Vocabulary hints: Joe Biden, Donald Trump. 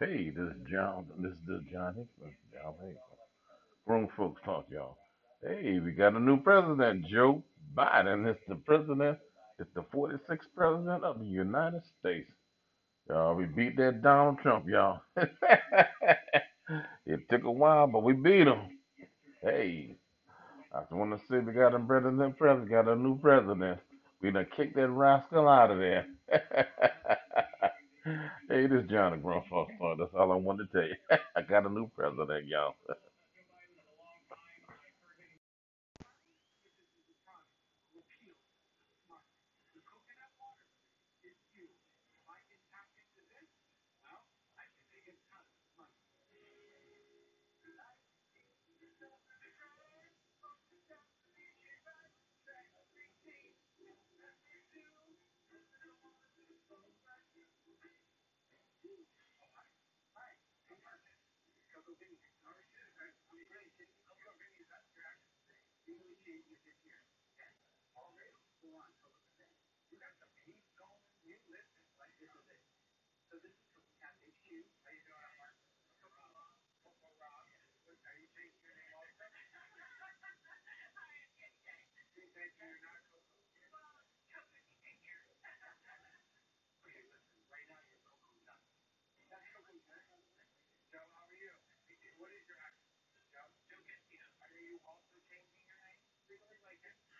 Hey, this is John Hickman. Grown folks talk, y'all. Hey, we got a new president, Joe Biden. It's the 46th president of the United States. Y'all, we beat that Donald Trump, y'all. It took a while, but we beat him. Hey, I just want to say we got a new president. We done kicked that rascal out of there. Hey, this is John the Grown Folks Talk. That's all I wanted to tell you. I got a new president, y'all. What is your action? Joe, get, are you also changing your name? Really, like,